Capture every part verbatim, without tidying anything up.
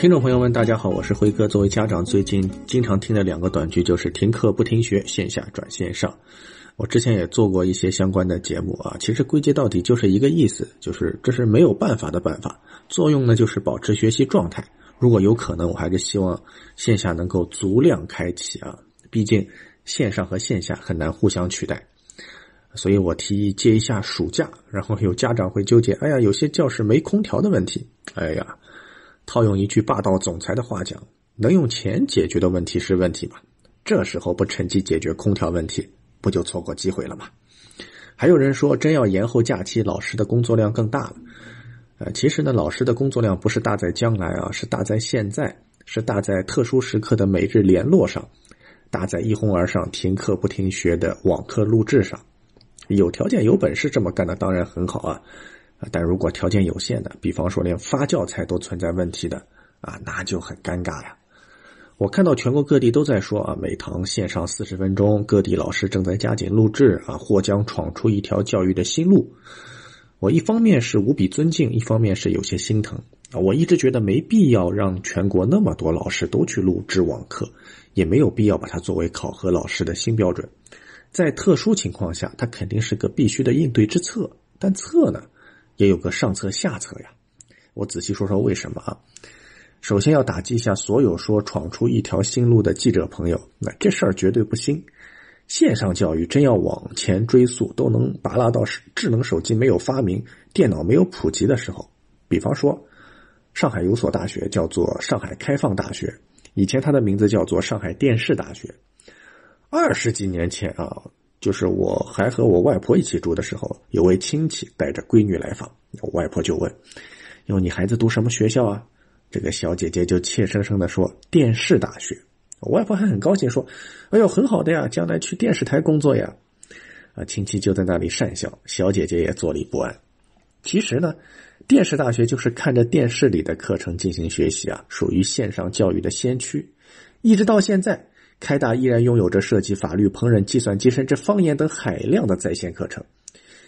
听众朋友们大家好，我是辉哥。作为家长，最近经常听的两个短句就是停课不停学，线下转线上。我之前也做过一些相关的节目啊，其实归结到底就是一个意思，就是这是没有办法的办法。作用呢就是保持学习状态，如果有可能我还是希望线下能够足量开启啊，毕竟线上和线下很难互相取代。所以我提议接一下暑假，然后有家长会纠结，哎呀有些教室没空调的问题，哎呀套用一句霸道总裁的话讲，能用钱解决的问题是问题吧，这时候不趁机解决空调问题，不就错过机会了吗？还有人说真要延后假期，老师的工作量更大了。呃，其实呢，老师的工作量不是大在将来啊，是大在现在，是大在特殊时刻的每日联络上，大在一哄而上停课不停学的网课录制上。有条件有本事这么干的当然很好啊，但如果条件有限的，比方说连发教材都存在问题的啊，那就很尴尬呀。我看到全国各地都在说啊，每堂线上四十分钟，各地老师正在加紧录制啊，或将闯出一条教育的新路。我一方面是无比尊敬，一方面是有些心疼。我一直觉得没必要让全国那么多老师都去录制网课，也没有必要把它作为考核老师的新标准。在特殊情况下，它肯定是个必须的应对之策，但策呢？也有个上策下策呀，我仔细说说为什么啊。首先要打击一下所有说闯出一条新路的记者朋友，那这事儿绝对不新。线上教育真要往前追溯，都能拔拉到智能手机没有发明，电脑没有普及的时候。比方说上海有所大学叫做上海开放大学，以前它的名字叫做上海电视大学。二十几年前啊，就是我还和我外婆一起住的时候，有位亲戚带着闺女来访，我外婆就问，哟，你孩子读什么学校啊？这个小姐姐就怯生生的说电视大学。我外婆还很高兴说，哎哟很好的呀，将来去电视台工作呀。啊，亲戚就在那里讪笑，小姐姐也坐立不安。其实呢，电视大学就是看着电视里的课程进行学习啊，属于线上教育的先驱。一直到现在，开大依然拥有着设计、法律、烹饪、计算机甚至方言等海量的在线课程。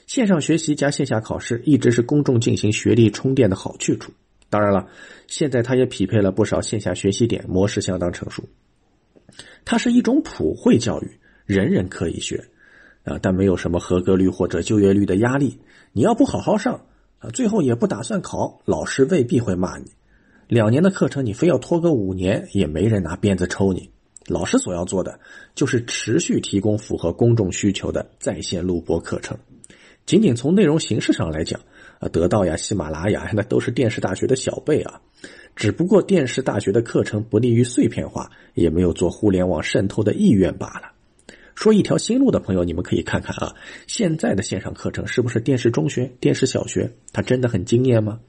线上学习加线下考试一直是公众进行学历充电的好去处。当然了，现在它也匹配了不少线下学习点，模式相当成熟。它是一种普惠教育，人人可以学啊，但没有什么合格率或者就业率的压力。你要不好好上啊，最后也不打算考，老师未必会骂你。两年的课程你非要拖个五年，也没人拿鞭子抽你。老师所要做的就是持续提供符合公众需求的在线录播课程。仅仅从内容形式上来讲，得到呀、喜马拉雅那都是电视大学的小辈啊。只不过电视大学的课程不利于碎片化，也没有做互联网渗透的意愿罢了。说一条新路的朋友，你们可以看看啊，现在的线上课程是不是电视中学、电视小学？它真的很惊艳吗？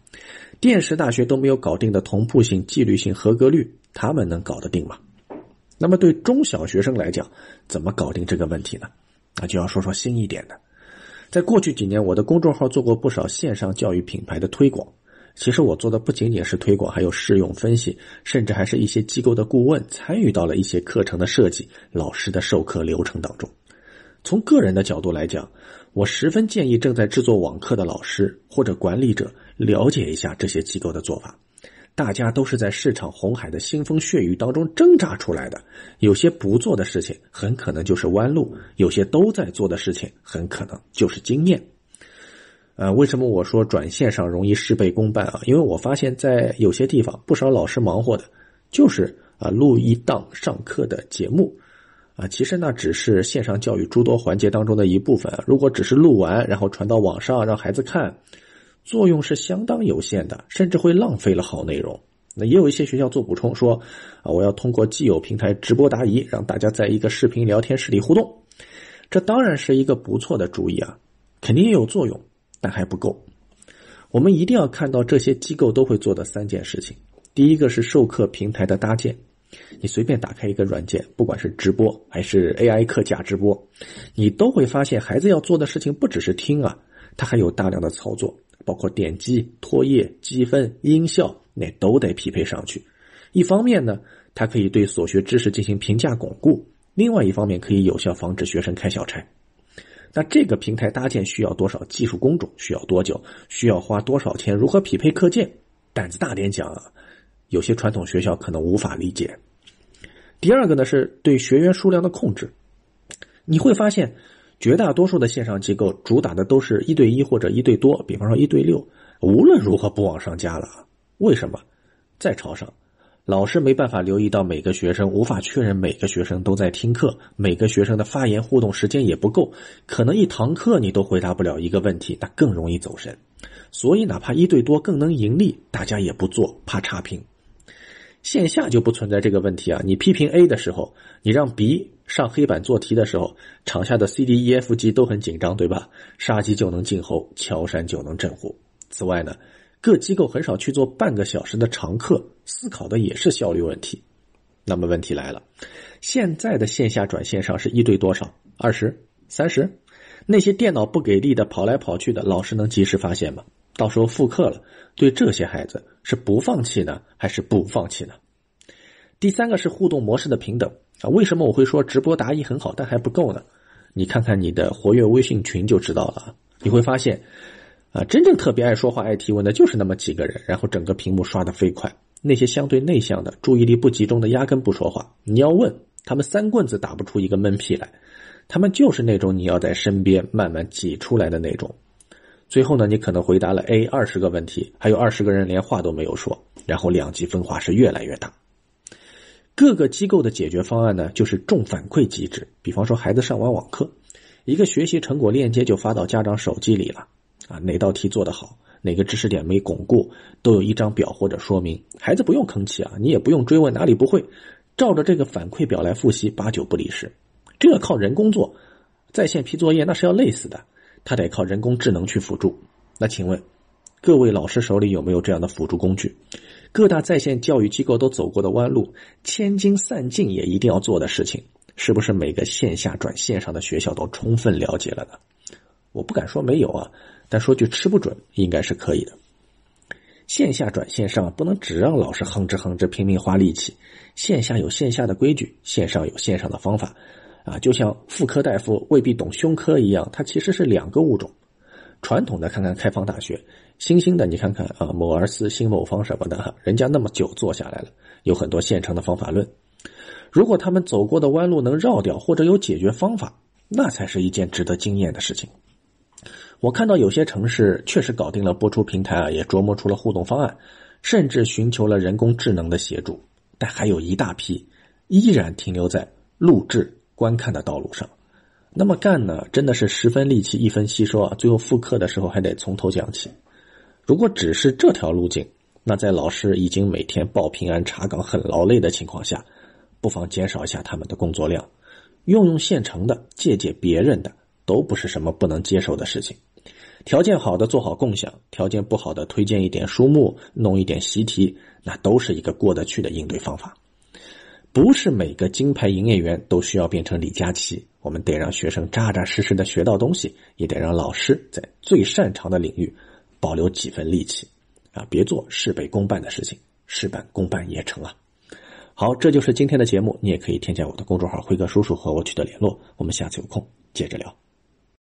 电视大学都没有搞定的同步性、纪律性、合格率，他们能搞得定吗？那么对中小学生来讲，怎么搞定这个问题呢？那就要说说新一点的。在过去几年，我的公众号做过不少线上教育品牌的推广。其实我做的不仅仅是推广，还有试用分析，甚至还是一些机构的顾问，参与到了一些课程的设计、老师的授课流程当中。从个人的角度来讲，我十分建议正在制作网课的老师或者管理者了解一下这些机构的做法。大家都是在市场红海的腥风血雨当中挣扎出来的，有些不做的事情很可能就是弯路，有些都在做的事情很可能就是经验。呃，为什么我说转线上容易事倍功半啊？因为我发现在有些地方，不少老师忙活的就是啊录一档上课的节目啊，其实那只是线上教育诸多环节当中的一部分。如果只是录完然后传到网上让孩子看，作用是相当有限的，甚至会浪费了好内容。那也有一些学校做补充说啊，我要通过既有平台直播答疑，让大家在一个视频聊天室里互动。这当然是一个不错的主意啊，肯定也有作用，但还不够。我们一定要看到这些机构都会做的三件事情。第一个是授课平台的搭建。你随便打开一个软件，不管是直播还是 A I 课假直播，你都会发现孩子要做的事情不只是听啊，它还有大量的操作，包括点击、拖页、积分、音效，那都得匹配上去。一方面呢，它可以对所学知识进行评价巩固，另外一方面可以有效防止学生开小差。那这个平台搭建需要多少技术工种，需要多久，需要花多少钱，如何匹配课件？胆子大点讲啊，有些传统学校可能无法理解。第二个呢是对学员数量的控制。你会发现绝大多数的线上机构主打的都是一对一或者一对多，比方说一对六，无论如何不往上加了。为什么？在朝上，老师没办法留意到每个学生，无法确认每个学生都在听课，每个学生的发言互动时间也不够，可能一堂课你都回答不了一个问题，那更容易走神。所以哪怕一对多更能盈利，大家也不做，怕差评。线下就不存在这个问题啊！你批评 A 的时候，你让 B 上黑板做题的时候，场下的 C D E F 级都很紧张，对吧？杀鸡就能儆猴，敲山就能震虎。此外呢，各机构很少去做半个小时的长课，思考的也是效率问题。那么问题来了，现在的线下转线上是一对多少？二十、三十？那些电脑不给力的跑来跑去的，老师能及时发现吗？到时候复课了，对这些孩子是不放弃呢，还是不放弃呢？第三个是互动模式的平等啊。为什么我会说直播答疑很好，但还不够呢？你看看你的活跃微信群就知道了啊。你会发现。啊，真正特别爱说话爱提问的就是那么几个人，然后整个屏幕刷得飞快。那些相对内向的注意力不集中的压根不说话，你要问他们三棍子打不出一个闷屁来，他们就是那种你要在身边慢慢挤出来的那种。最后呢，你可能回答了 A 二十个问题，还有二十个人连话都没有说，然后两极分化是越来越大。各个机构的解决方案呢，就是重反馈机制，比方说孩子上完网课，一个学习成果链接就发到家长手机里了啊，哪道题做得好，哪个知识点没巩固，都有一张表或者说明，孩子不用吭气啊，你也不用追问哪里不会，照着这个反馈表来复习，八九不离十。这个靠人工做，在线批作业那是要累死的，他得靠人工智能去辅助。那请问，各位老师手里有没有这样的辅助工具？各大在线教育机构都走过的弯路，千金散尽也一定要做的事情，是不是每个线下转线上的学校都充分了解了呢？我不敢说没有啊，但说句吃不准，应该是可以的。线下转线上不能只让老师哼哧哼哧拼命花力气，线下有线下的规矩，线上有线上的方法啊，就像妇科大夫未必懂胸科一样，它其实是两个物种。传统的看看开放大学，新兴的你看看啊，某儿斯、新某方什么的，人家那么久做下来了，有很多现成的方法论。如果他们走过的弯路能绕掉，或者有解决方法，那才是一件值得惊艳的事情。我看到有些城市确实搞定了播出平台啊，也琢磨出了互动方案，甚至寻求了人工智能的协助，但还有一大批依然停留在录制观看的道路上。那么干呢，真的是十分力气一分吸收啊，最后复课的时候还得从头讲起。如果只是这条路径，那在老师已经每天报平安查岗很劳累的情况下，不妨减少一下他们的工作量，用用现成的，借鉴别人的，都不是什么不能接受的事情。条件好的做好共享，条件不好的推荐一点书目，弄一点习题，那都是一个过得去的应对方法。不是每个金牌营业员都需要变成李佳琦，我们得让学生扎扎实实的学到东西，也得让老师在最擅长的领域保留几分力气啊！别做事倍功半的事情，事半功倍也成啊。好，这就是今天的节目，你也可以添加我的公众号辉哥叔叔和我取得联络，我们下次有空接着聊。